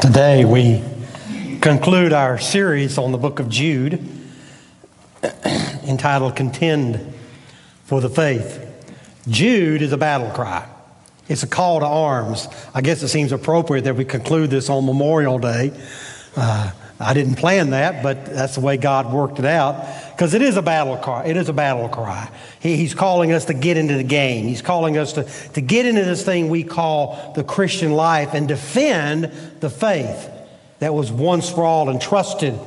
Today we conclude our series on the book of Jude entitled Contend for the Faith. Jude is a battle cry. It's a call to arms. I guess it seems appropriate that we conclude this on Memorial Day. I didn't plan that, but that's the way God worked it out, because it is a battle cry. It is a battle cry. He's calling us to get into the game. He's calling us to get into this thing we call the Christian life and defend the faith that was once for all entrusted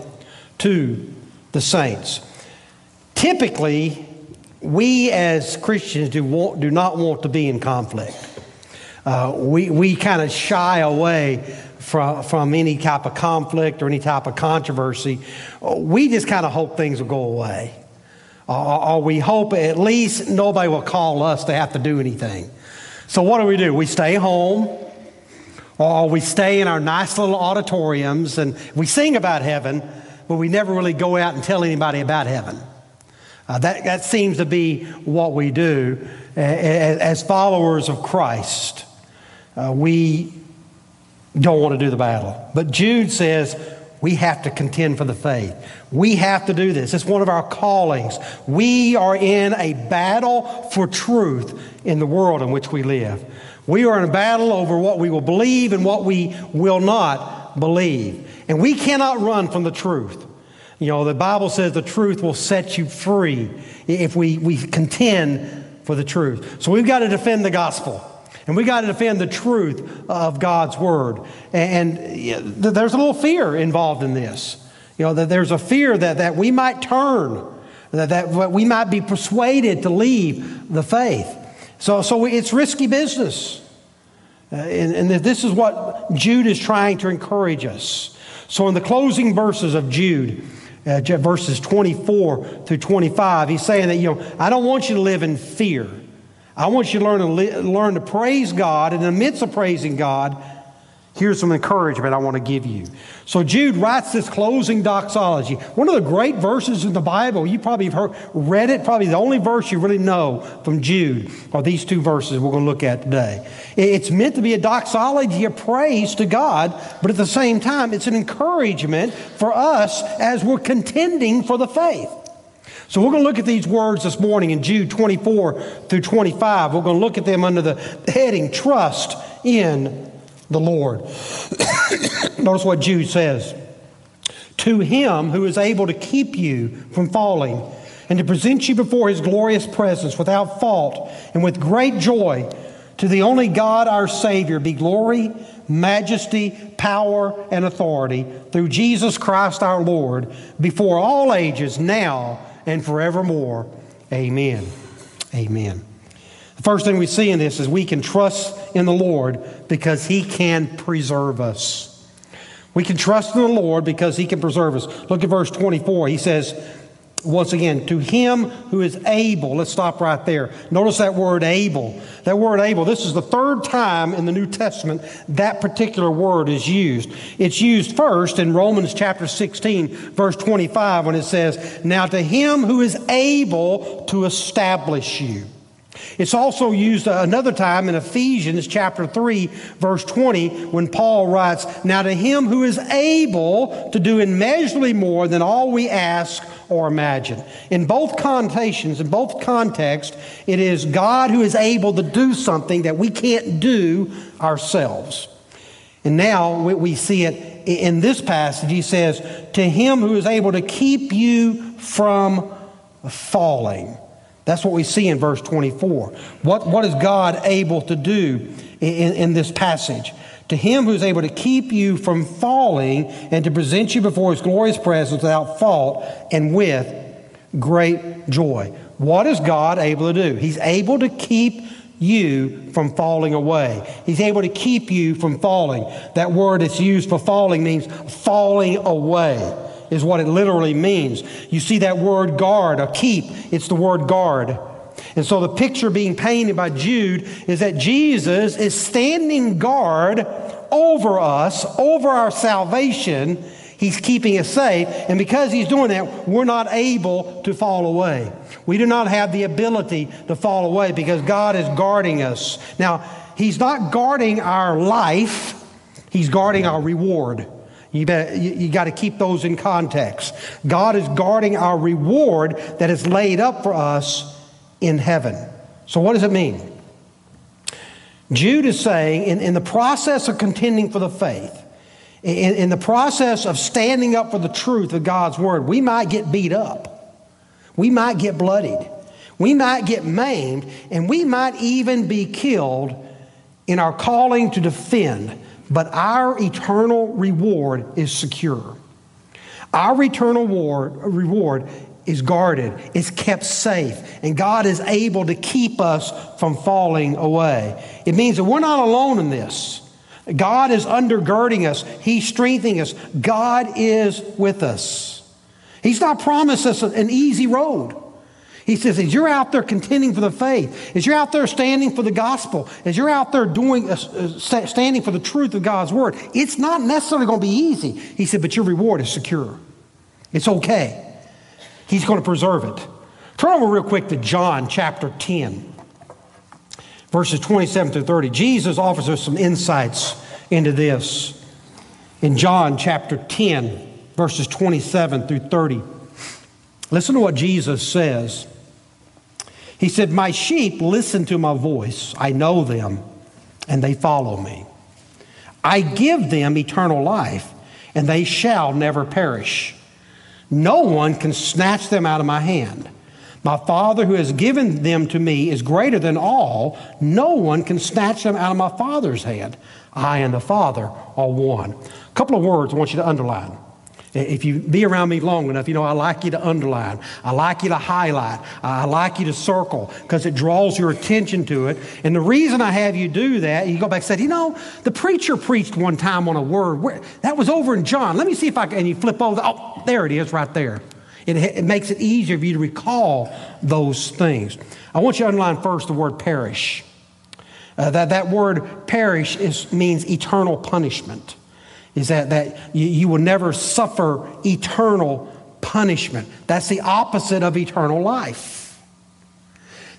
to the saints. Typically, we as Christians do not want to be in conflict. We kind of shy away from any type of conflict or any type of controversy. We just kind of hope things will go away. Or we hope at least nobody will call us to have to do anything. So what do? We stay home, or we stay in our nice little auditoriums, and we sing about heaven, but we never really go out and tell anybody about heaven. That seems to be what we do as followers of Christ. We don't want to do the battle. But Jude says we have to contend for the faith. We have to do this. It's one of our callings. We are in a battle for truth in the world in which we live. We are in a battle over what we will believe and what we will not believe. And we cannot run from the truth. You know, the Bible says the truth will set you free if we contend for the truth. So we've got to defend the gospel. And we got to defend the truth of God's word. And there's a little fear involved in this. You know, that there's a fear that we might turn, that we might be persuaded to leave the faith. So it's risky business. And this is what Jude is trying to encourage us. So in the closing verses of Jude, verses 24 through 25, he's saying that, you know, I don't want you to live in fear. I want you to learn to praise God, and in the midst of praising God, here's some encouragement I want to give you. So Jude writes this closing doxology, one of the great verses in the Bible. You probably have read it. Probably the only verse you really know from Jude are these two verses we're going to look at today. It's meant to be a doxology of praise to God, but at the same time, it's an encouragement for us as we're contending for the faith. So we're going to look at these words this morning in Jude 24 through 25. We're going to look at them under the heading, Trust in the Lord. Notice what Jude says. To him who is able to keep you from falling and to present you before his glorious presence without fault and with great joy, to the only God our Savior be glory, majesty, power, and authority through Jesus Christ our Lord, before all ages, now and forevermore. Amen. Amen. The first thing we see in this is we can trust in the Lord because he can preserve us. We can trust in the Lord because he can preserve us. Look at verse 24. He says, once again, to him who is able. Let's stop right there. Notice that word able. That word able, this is the third time in the New Testament that particular word is used. It's used first in Romans chapter 16, verse 25, when it says, now to him who is able to establish you. It's also used another time in Ephesians chapter 3, verse 20, when Paul writes, now to him who is able to do immeasurably more than all we ask or imagine. In both connotations, in both contexts, it is God who is able to do something that we can't do ourselves. And now we see it in this passage. He says, to him who is able to keep you from falling. That's what we see in verse 24. What is God able to do in this passage? To him who is able to keep you from falling and to present you before his glorious presence without fault and with great joy. What is God able to do? He's able to keep you from falling away. He's able to keep you from falling. That word that's used for falling means falling away, is what it literally means. You see that word guard or keep. It's the word guard. And so the picture being painted by Jude is that Jesus is standing guard over us, over our salvation. He's keeping us safe. And because he's doing that, we're not able to fall away. We do not have the ability to fall away because God is guarding us. Now, he's not guarding our life He's guarding our reward. You got to keep those in context. God is guarding our reward that is laid up for us in heaven. So what does it mean? Jude is saying in the process of contending for the faith, in the process of standing up for the truth of God's word, we might get beat up. We might get bloodied. We might get maimed, and we might even be killed in our calling to defend. But our eternal reward is secure. Our eternal reward is guarded, is kept safe, and God is able to keep us from falling away. It means that we're not alone in this. God is undergirding us. He's strengthening us. God is with us. He's not promised us an easy road. He says, as you're out there contending for the faith, as you're out there standing for the gospel, as you're out there standing for the truth of God's word, it's not necessarily going to be easy. He said, but your reward is secure. It's okay. He's going to preserve it. Turn over real quick to John chapter 10, verses 27 through 30. Jesus offers us some insights into this in John chapter 10, verses 27 through 30. Listen to what Jesus says. He said, "My sheep listen to my voice. I know them, and they follow me. I give them eternal life, and they shall never perish. No one can snatch them out of my hand. My Father who has given them to me is greater than all. No one can snatch them out of my Father's hand. I and the Father are one." A couple of words I want you to underline. If you be around me long enough, you know I like you to underline. I like you to highlight. I like you to circle because it draws your attention to it. And the reason I have you do that, you go back and say, you know, the preacher preached one time on a word. That was over in John. Let me see if I can. And you flip over. Oh, there it is right there. It makes it easier for you to recall those things. I want you to underline first the word perish. That word perish means eternal punishment. Is that you will never suffer eternal punishment. That's the opposite of eternal life.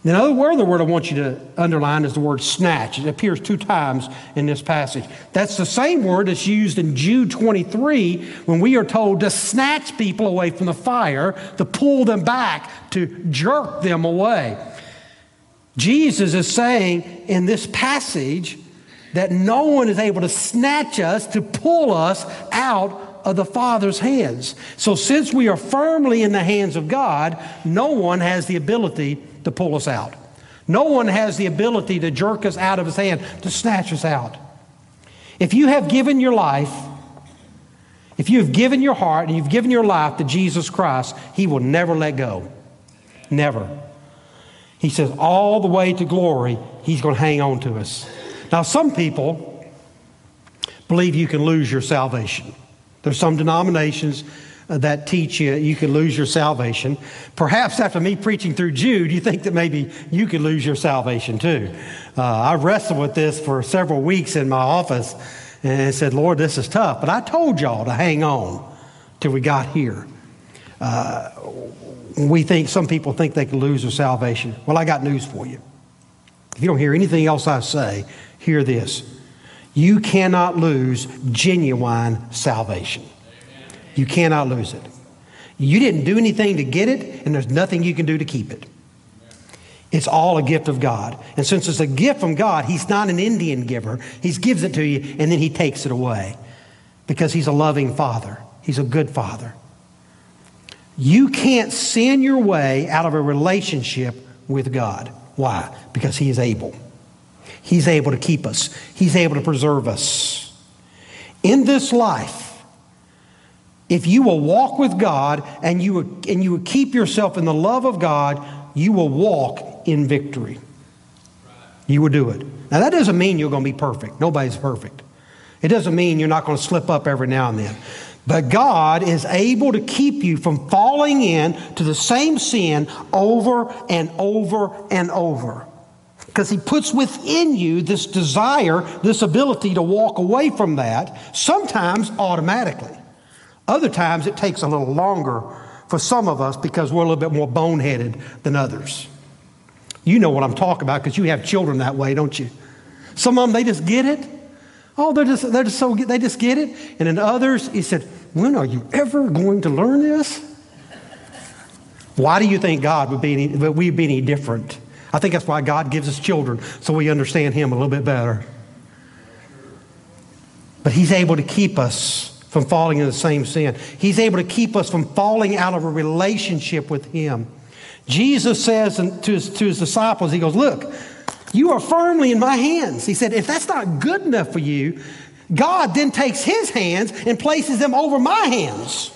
And another word, the word I want you to underline is the word snatch. It appears two times in this passage. That's the same word that's used in Jude 23 when we are told to snatch people away from the fire, to pull them back, to jerk them away. Jesus is saying in this passage that no one is able to snatch us, to pull us out of the Father's hands. So since we are firmly in the hands of God, no one has the ability to pull us out. No one has the ability to jerk us out of his hand, to snatch us out. If you have given your life, if you've given your heart and you've given your life to Jesus Christ, he will never let go. Never. He says all the way to glory, he's going to hang on to us. Now, some people believe you can lose your salvation. There's some denominations that teach you can lose your salvation. Perhaps after me preaching through Jude, you think that maybe you could lose your salvation too. I wrestled with this for several weeks in my office and said, Lord, this is tough. But I told y'all to hang on till we got here. Some people think they can lose their salvation. Well, I got news for you. If you don't hear anything else I say, hear this. You cannot lose genuine salvation. You cannot lose it. You didn't do anything to get it, and there's nothing you can do to keep it. It's all a gift of God. And since it's a gift from God, he's not an Indian giver. He gives it to you, and then he takes it away because he's a loving father. He's a good father. You can't sin your way out of a relationship with God. Why? Because he is able. He's able to keep us. He's able to preserve us. In this life, if you will walk with God and you will keep yourself in the love of God, you will walk in victory. You will do it. Now, that doesn't mean you're going to be perfect. Nobody's perfect. It doesn't mean you're not going to slip up every now and then. But God is able to keep you from falling into the same sin over and over and over. Because he puts within you this desire, this ability to walk away from that, sometimes automatically. Other times it takes a little longer for some of us because we're a little bit more boneheaded than others. You know what I'm talking about because you have children that way, don't you? Some of them, they just get it. Oh, they just get it. And in others, he said, when are you ever going to learn this? Why do you think God would be we'd be any different? I think that's why God gives us children, so we understand him a little bit better. But he's able to keep us from falling into the same sin. He's able to keep us from falling out of a relationship with him. Jesus says to his disciples, he goes, look, you are firmly in my hands. He said, if that's not good enough for you, God then takes his hands and places them over my hands,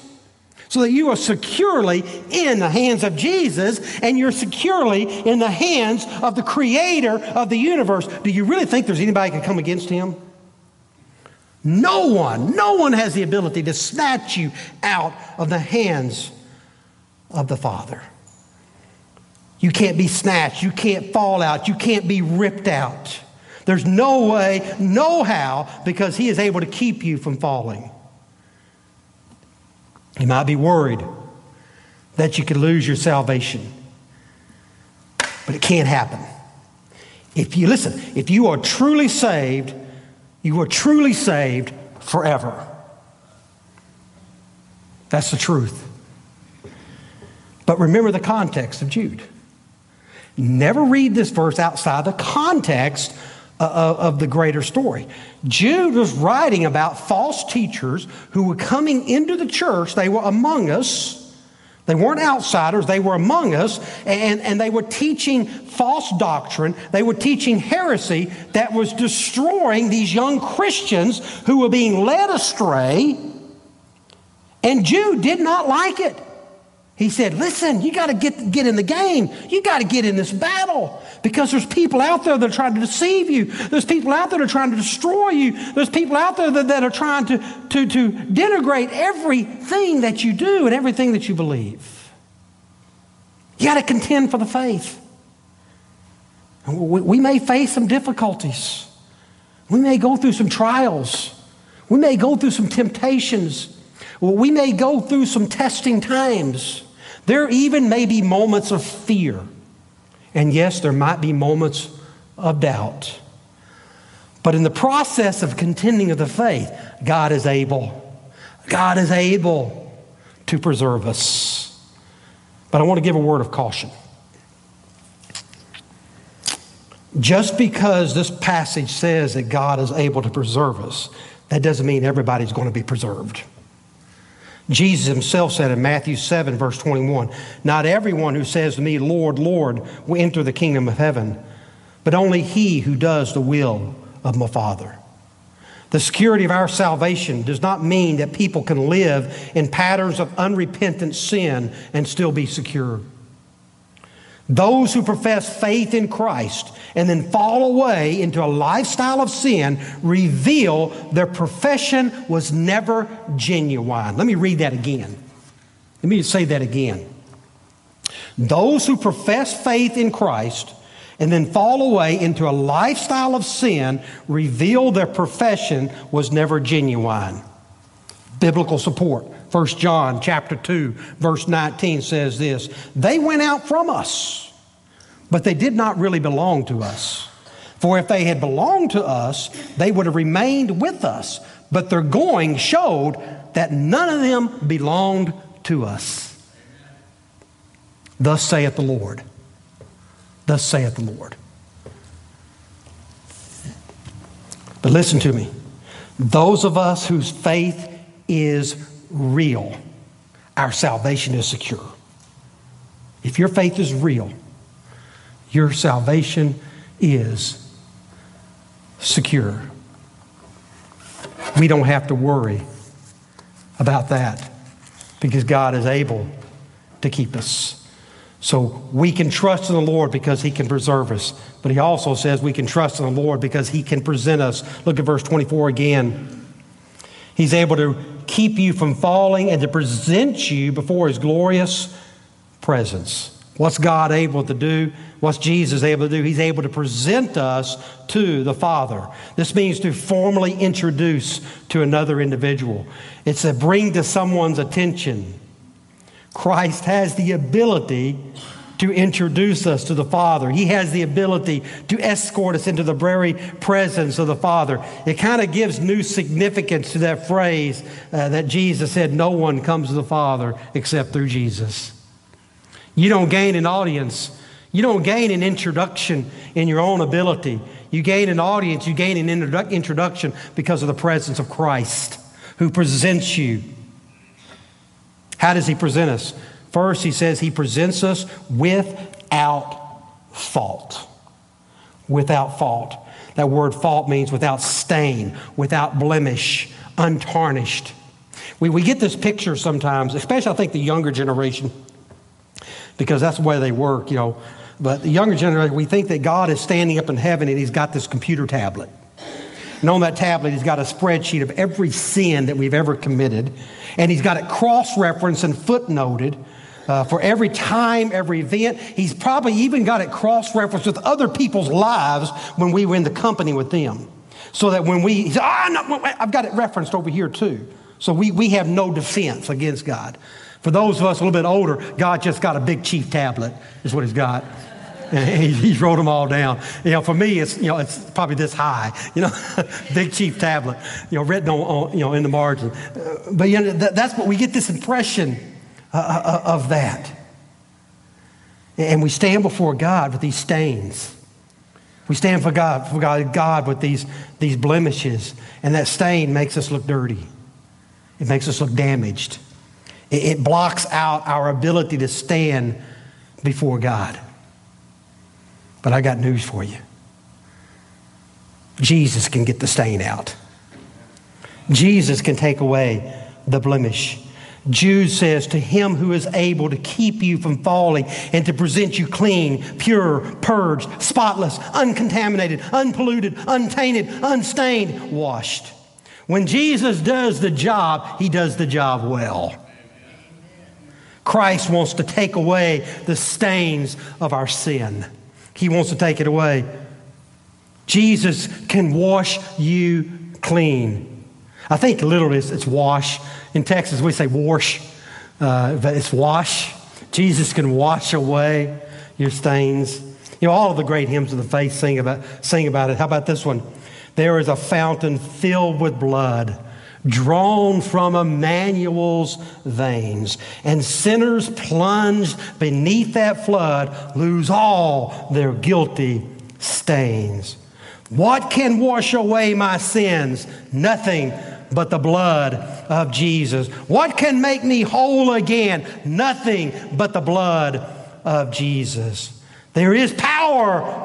so that you are securely in the hands of Jesus, and you're securely in the hands of the creator of the universe. Do you really think there's anybody that can come against him? No one has the ability to snatch you out of the hands of the Father. You can't be snatched. You can't fall out. You can't be ripped out. There's no way, no how, because he is able to keep you from falling. You might be worried that you could lose your salvation, but it can't happen. If you are truly saved, you are truly saved forever. That's the truth. But remember the context of Jude. Never read this verse outside the context of the greater story. Jude was writing about false teachers who were coming into the church. They were among us. They weren't outsiders. They were among us, and they were teaching false doctrine. They were teaching heresy that was destroying these young Christians who were being led astray, and Jude did not like it. He said, listen, you got to get in the game. You got to get in this battle, because there's people out there that are trying to deceive you. There's people out there that are trying to destroy you. There's people out there that are trying to denigrate everything that you do and everything that you believe. You got to contend for the faith. We may face some difficulties. We may go through some trials. We may go through some temptations. Well, we may go through some testing times. There even may be moments of fear. And yes, there might be moments of doubt. But in the process of contending of the faith, God is able. God is able to preserve us. But I want to give a word of caution. Just because this passage says that God is able to preserve us, that doesn't mean everybody's going to be preserved. Jesus himself said in Matthew 7, verse 21, "Not everyone who says to me, 'Lord, Lord,' will enter the kingdom of heaven, but only he who does the will of my Father." The security of our salvation does not mean that people can live in patterns of unrepentant sin and still be secure. Those who profess faith in Christ and then fall away into a lifestyle of sin reveal their profession was never genuine. Let me read that again. Let me say that again. Those who profess faith in Christ and then fall away into a lifestyle of sin reveal their profession was never genuine. Biblical support. 1 John chapter 2, verse 19 says this, "They went out from us, but they did not really belong to us. For if they had belonged to us, they would have remained with us. But their going showed that none of them belonged to us. Thus saith the Lord." Thus saith the Lord. But listen to me. Those of us whose faith is real, our salvation is secure. If your faith is real, your salvation is secure. We don't have to worry about that, because God is able to keep us. So we can trust in the Lord because he can preserve us. But he also says we can trust in the Lord because he can present us. Look at verse 24 again. He's able to keep you from falling and to present you before his glorious presence. What's God able to do? What's Jesus able to do? He's able to present us to the Father. This means to formally introduce to another individual. It's to bring to someone's attention. Christ has the ability to introduce us to the Father. He has the ability to escort us into the very presence of the Father. It kind of gives new significance to that phrase that Jesus said, "No one comes to the Father except through Jesus." You don't gain an audience. You don't gain an introduction in your own ability. You gain an audience. You gain an introduction because of the presence of Christ who presents you. How does He present us? First, He says He presents us without fault. Without fault. That word fault means without stain, without blemish, untarnished. We get this picture sometimes, especially I think the younger generation, because that's the way they work, you know. But the younger generation, we think that God is standing up in heaven and He's got this computer tablet. And on that tablet, He's got a spreadsheet of every sin that we've ever committed. And He's got it cross-referenced and footnoted for every time, every event. He's probably even got it cross-referenced with other people's lives when we were in the company with them. So that when we say, I've got it referenced over here too. So we have no defense against God. For those of us a little bit older, God just got a big chief tablet is what He's got. And He wrote them all down. You know, for me, it's probably this high. You know, big chief tablet. You know, written on, in the margin. But you know, that's what we get this impression of that. And we stand before God with these stains. We stand for God with these blemishes, and that stain makes us look dirty. It makes us look damaged. It blocks out our ability to stand before God. But I got news for you. Jesus can get the stain out. Jesus can take away the blemish. Jude says, "To Him who is able to keep you from falling and to present you clean, pure, purged, spotless, uncontaminated, unpolluted, untainted, unstained, washed." When Jesus does the job, He does the job well. Christ wants to take away the stains of our sin. He wants to take it away. Jesus can wash you clean. I think literally it's wash. In Texas, we say wash, but it's wash. Jesus can wash away your stains. You know, all of the great hymns of the faith sing about it. How about this one? There is a fountain filled with blood, drawn from Emmanuel's veins, and sinners plunged beneath that flood lose all their guilty stains. What can wash away my sins? Nothing but the blood of Jesus. What can make me whole again? Nothing but the blood of Jesus. There is power,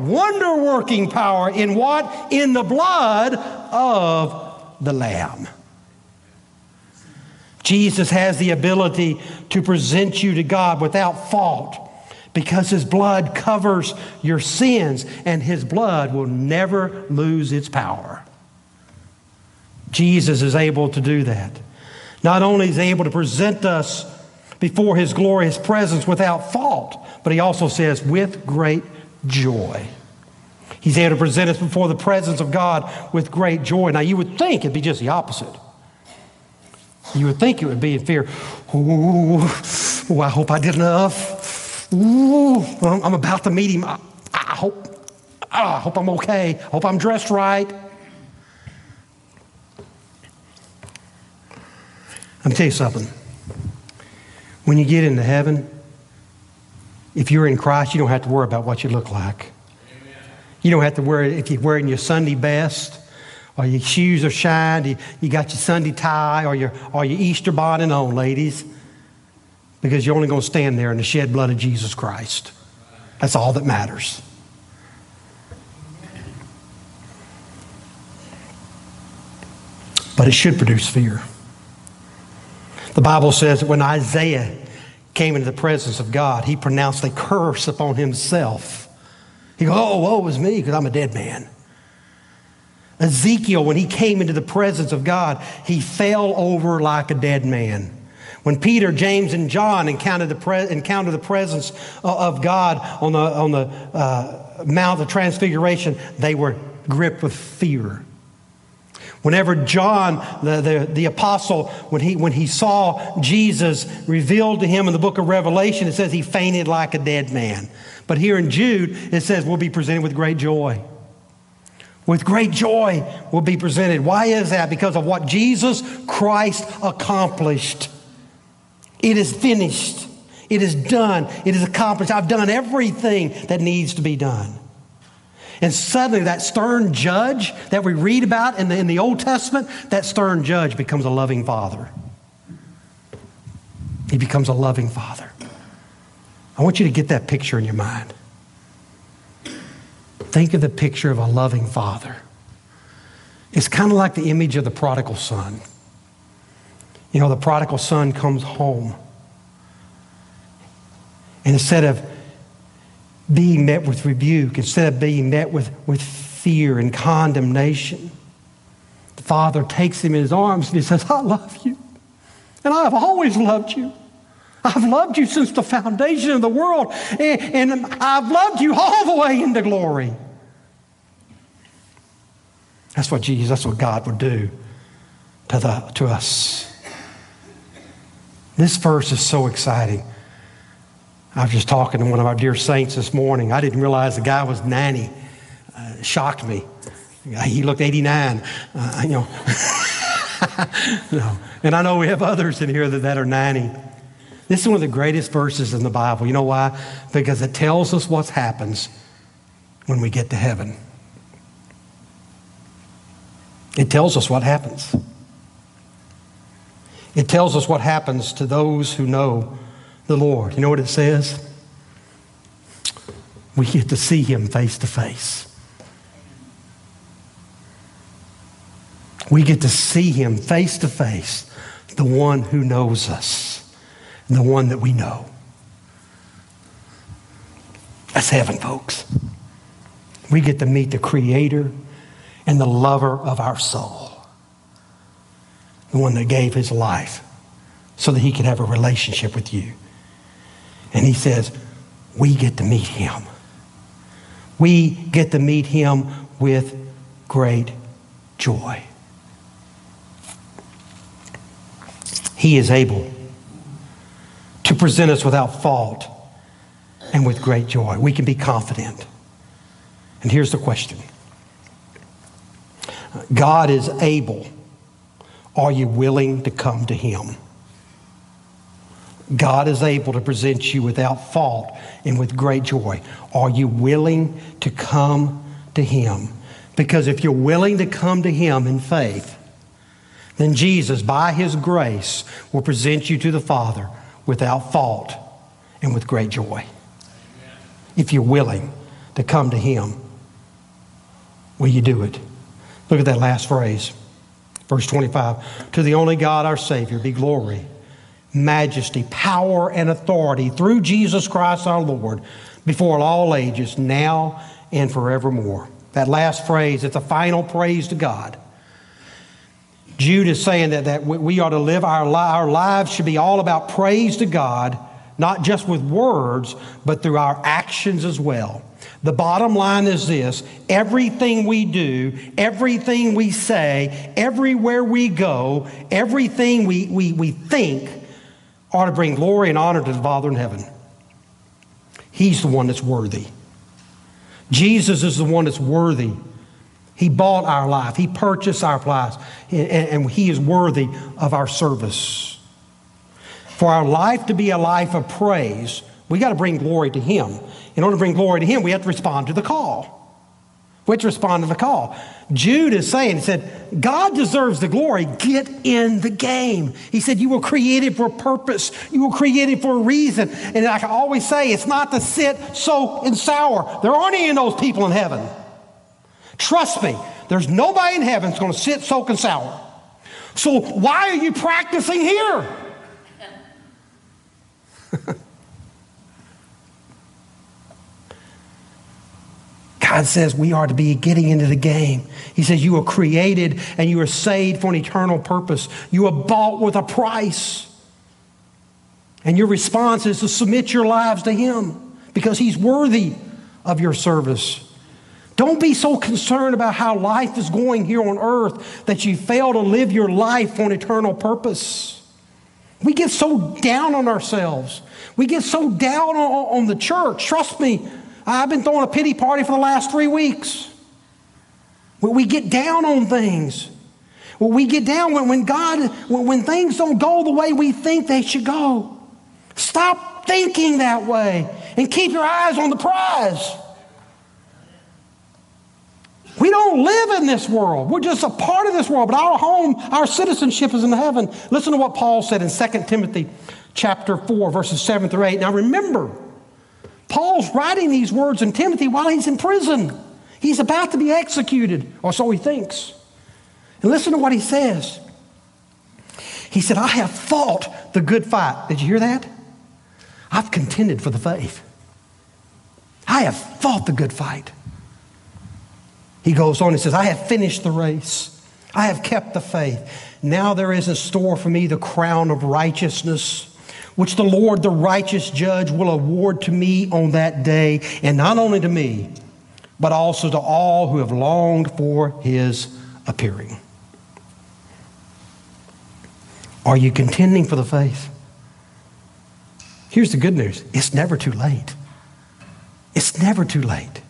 wonder-working power in what? In the blood of Jesus. The Lamb. Jesus has the ability to present you to God without fault because His blood covers your sins and His blood will never lose its power. Jesus is able to do that. Not only is He able to present us before His glorious presence without fault, but He also says with great joy. He's able to present us before the presence of God with great joy. Now, you would think it'd be just the opposite. You would think it would be in fear. Ooh, I hope I did enough. Ooh, I'm about to meet Him. I hope I'm okay. I hope I'm dressed right. Let me tell you something. When you get into heaven, if you're in Christ, you don't have to worry about what you look like. You don't have to worry if you're wearing your Sunday best or your shoes are shined, you got your Sunday tie or your Easter bonnet on, ladies, because you're only going to stand there in the shed blood of Jesus Christ. That's all that matters. But it should produce fear. The Bible says that when Isaiah came into the presence of God, he pronounced a curse upon himself. He goes, "Oh, woe is me, because I'm a dead man." Ezekiel, when he came into the presence of God, he fell over like a dead man. When Peter, James, and John encountered the presence of God on the Mount of Transfiguration, they were gripped with fear. Whenever John, the apostle, when he saw Jesus revealed to him in the book of Revelation, it says he fainted like a dead man. But here in Jude, it says we'll be presented with great joy. With great joy we'll be presented. Why is that? Because of what Jesus Christ accomplished. It is finished. It is done. It is accomplished. I've done everything that needs to be done. And suddenly that stern judge that we read about in the Old Testament, that stern judge becomes a loving father. He becomes a loving father. I want you to get that picture in your mind. Think of the picture of a loving father. It's kind of like the image of the prodigal son. You know, the prodigal son comes home. And instead of being met with rebuke, instead of being met with fear and condemnation, the father takes him in his arms and he says, I love you. And I have always loved you. I've loved you since the foundation of the world. And I've loved you all the way into glory. That's what Jesus, that's what God would do to us. This verse is so exciting. I was just talking to one of our dear saints this morning. I didn't realize the guy was 90. Shocked me. He looked 89. No. And I know we have others in here that are 90. This is one of the greatest verses in the Bible. You know why? Because it tells us what happens when we get to heaven. It tells us what happens. It tells us what happens to those who know the Lord. You know what it says? We get to see him face to face. We get to see him face to face, the one who knows us, and the one that we know. That's heaven, folks. We get to meet the Creator and the lover of our soul, the one that gave his life so that he could have a relationship with you. And he says, we get to meet him. We get to meet him with great joy. He is able to present us without fault and with great joy. We can be confident. And here's the question. God is able. Are you willing to come to him? God is able to present you without fault and with great joy. Are you willing to come to him? Because if you're willing to come to him in faith, then Jesus, by his grace, will present you to the Father without fault and with great joy. Amen. If you're willing to come to him, will you do it? Look at that last phrase, verse 25. To the only God, our Savior, be glory, majesty, power, and authority through Jesus Christ our Lord before all ages, now and forevermore. That last phrase, it's a final praise to God. Jude is saying that we ought to live our lives should be all about praise to God, not just with words, but through our actions as well. The bottom line is this: everything we do, everything we say, everywhere we go, everything we think ought to bring glory and honor to the Father in heaven. He's the one that's worthy. Jesus is the one that's worthy. He bought our life. He purchased our lives. And he is worthy of our service. For our life to be a life of praise, we got to bring glory to him. In order to bring glory to him, we have to respond to the call. We have to respond to the call. Jude is saying, he said, God deserves the glory. Get in the game. He said, you were created for a purpose. You were created for a reason. And I can always say, it's not to sit, soak, and sour. There aren't any of those people in heaven. Trust me, there's nobody in heaven that's going to sit, soak, and sour. So why are you practicing here? God says we are to be getting into the game. He says you were created and you were saved for an eternal purpose. You were bought with a price. And your response is to submit your lives to him because he's worthy of your service. Don't be so concerned about how life is going here on earth that you fail to live your life on eternal purpose. We get so down on ourselves. We get so down on the church. Trust me, I've been throwing a pity party for the last 3 weeks. We get down on things. We get down when things don't go the way we think they should go. Stop thinking that way and keep your eyes on the prize. We don't live in this world. We're just a part of this world, but our home, our citizenship is in heaven. Listen to what Paul said in 2 Timothy chapter 4, verses 7 through 8. Now remember, Paul's writing these words in Timothy while he's in prison. He's about to be executed, or so he thinks. And listen to what he says. He said, I have fought the good fight. Did you hear that? I've contended for the faith. I have fought the good fight. He goes on and says, I have finished the race. I have kept the faith. Now there is in store for me the crown of righteousness, which the Lord, the righteous judge, will award to me on that day, and not only to me, but also to all who have longed for his appearing. Are you contending for the faith? Here's the good news. It's never too late. It's never too late.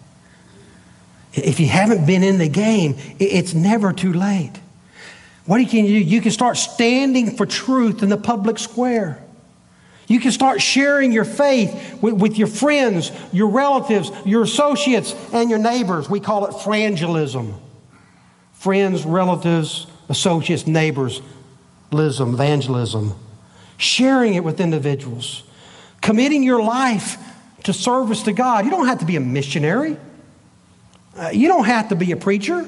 If you haven't been in the game, it's never too late. What can you do? You can start standing for truth in the public square. You can start sharing your faith with your friends, your relatives, your associates, and your neighbors. We call it frangelism. Friends, relatives, associates, neighbors, evangelism. Sharing it with individuals. Committing your life to service to God. You don't have to be a missionary. You don't have to be a preacher.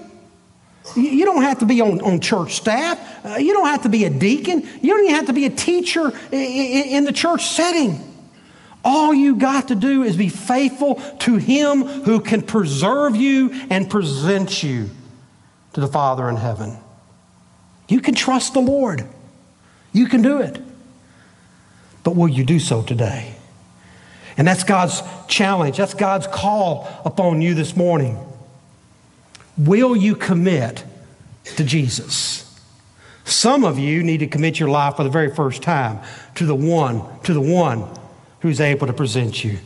You don't have to be on church staff. You don't have to be a deacon. You don't even have to be a teacher in the church setting. All you got to do is be faithful to him who can preserve you and present you to the Father in heaven. You can trust the Lord. You can do it. But will you do so today? And that's God's challenge. That's God's call upon you this morning. Will you commit to Jesus? Some of you need to commit your life for the very first time to the one who's able to present you,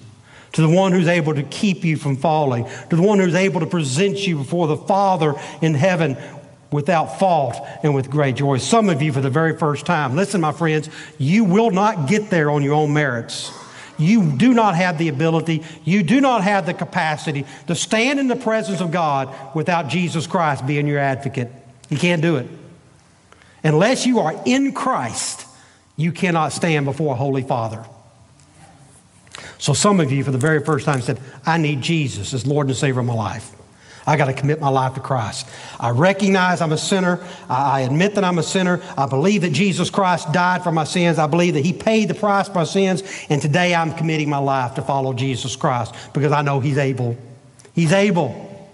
to the one who's able to keep you from falling, to the one who's able to present you before the Father in heaven without fault and with great joy. Some of you for the very first time. Listen, my friends, you will not get there on your own merits. You do not have the ability, you do not have the capacity to stand in the presence of God without Jesus Christ being your advocate. You can't do it. Unless you are in Christ, you cannot stand before a holy Father. So some of you, for the very first time, said, I need Jesus as Lord and Savior of my life. I got to commit my life to Christ. I recognize I'm a sinner. I admit that I'm a sinner. I believe that Jesus Christ died for my sins. I believe that he paid the price for my sins. And today I'm committing my life to follow Jesus Christ because I know he's able. He's able.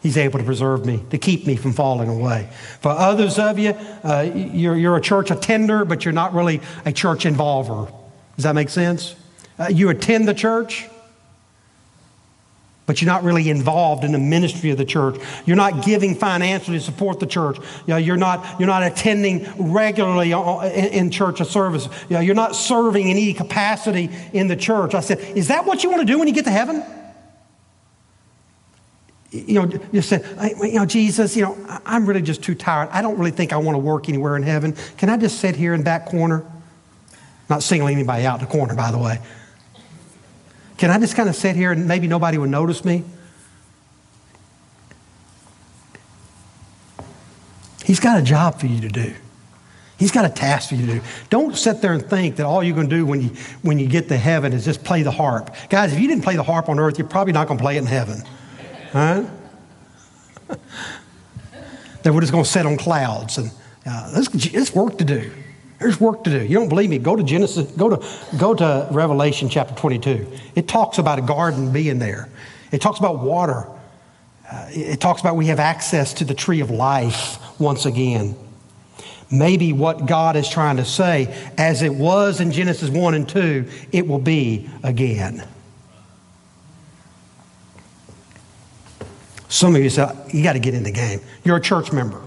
He's able to preserve me, to keep me from falling away. For others of you, you're a church attender, but you're not really a church involver. Does that make sense? You attend the church, but you're not really involved in the ministry of the church. You're not giving financially to support the church. You're not attending regularly in church or service. You're not serving in any capacity in the church. I said, is that what you want to do when you get to heaven? You said, Jesus, I'm really just too tired. I don't really think I want to work anywhere in heaven. Can I just sit here in back corner? Not singling anybody out in the corner, by the way. Can I just kind of sit here and maybe nobody would notice me? He's got a job for you to do. He's got a task for you to do. Don't sit there and think that all you're going to do when you get to heaven is just play the harp. Guys, if you didn't play the harp on earth, you're probably not going to play it in heaven. All right? Then we're just going to sit on clouds. And there's work to do. There's work to do. You don't believe me? Go to Genesis. Go to Revelation chapter 22. It talks about a garden being there. It talks about water. It talks about we have access to the tree of life once again. Maybe what God is trying to say, as it was in Genesis 1 and 2, it will be again. Some of you say, you got to get in the game. You're a church member,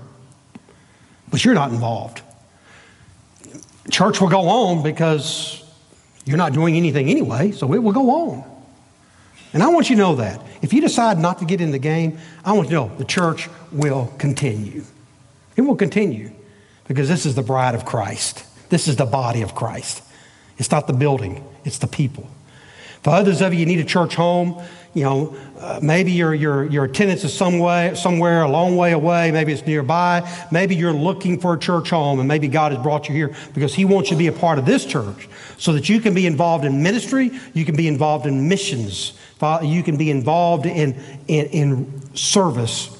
but you're not involved. Church will go on because you're not doing anything anyway, so it will go on. And I want you to know that. If you decide not to get in the game, I want you to know the church will continue. It will continue because this is the bride of Christ. This is the body of Christ. It's not the building, it's the people. For others of you, you need a church home. You know, maybe your attendance is somewhere a long way away. Maybe it's nearby. Maybe you're looking for a church home, and maybe God has brought you here because He wants you to be a part of this church so that you can be involved in ministry, you can be involved in missions, you can be involved in service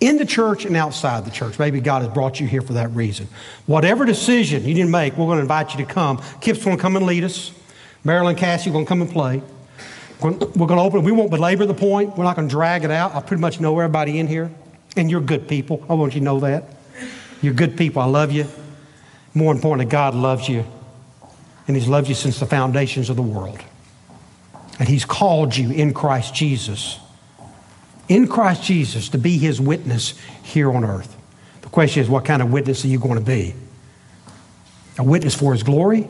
in the church and outside the church. Maybe God has brought you here for that reason. Whatever decision you need to make, we're going to invite you to come. Kip's going to come and lead us. Marilyn Cassie going to come and play. We're going to open it. We won't belabor the point. We're not going to drag it out. I pretty much know everybody in here. And you're good people. I want you to know that. You're good people. I love you. More importantly, God loves you. And He's loved you since the foundations of the world. And He's called you in Christ Jesus. In Christ Jesus to be His witness here on earth. The question is, what kind of witness are you going to be? A witness for His glory?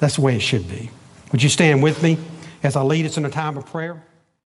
That's the way it should be. Would you stand with me as I lead us in a time of prayer?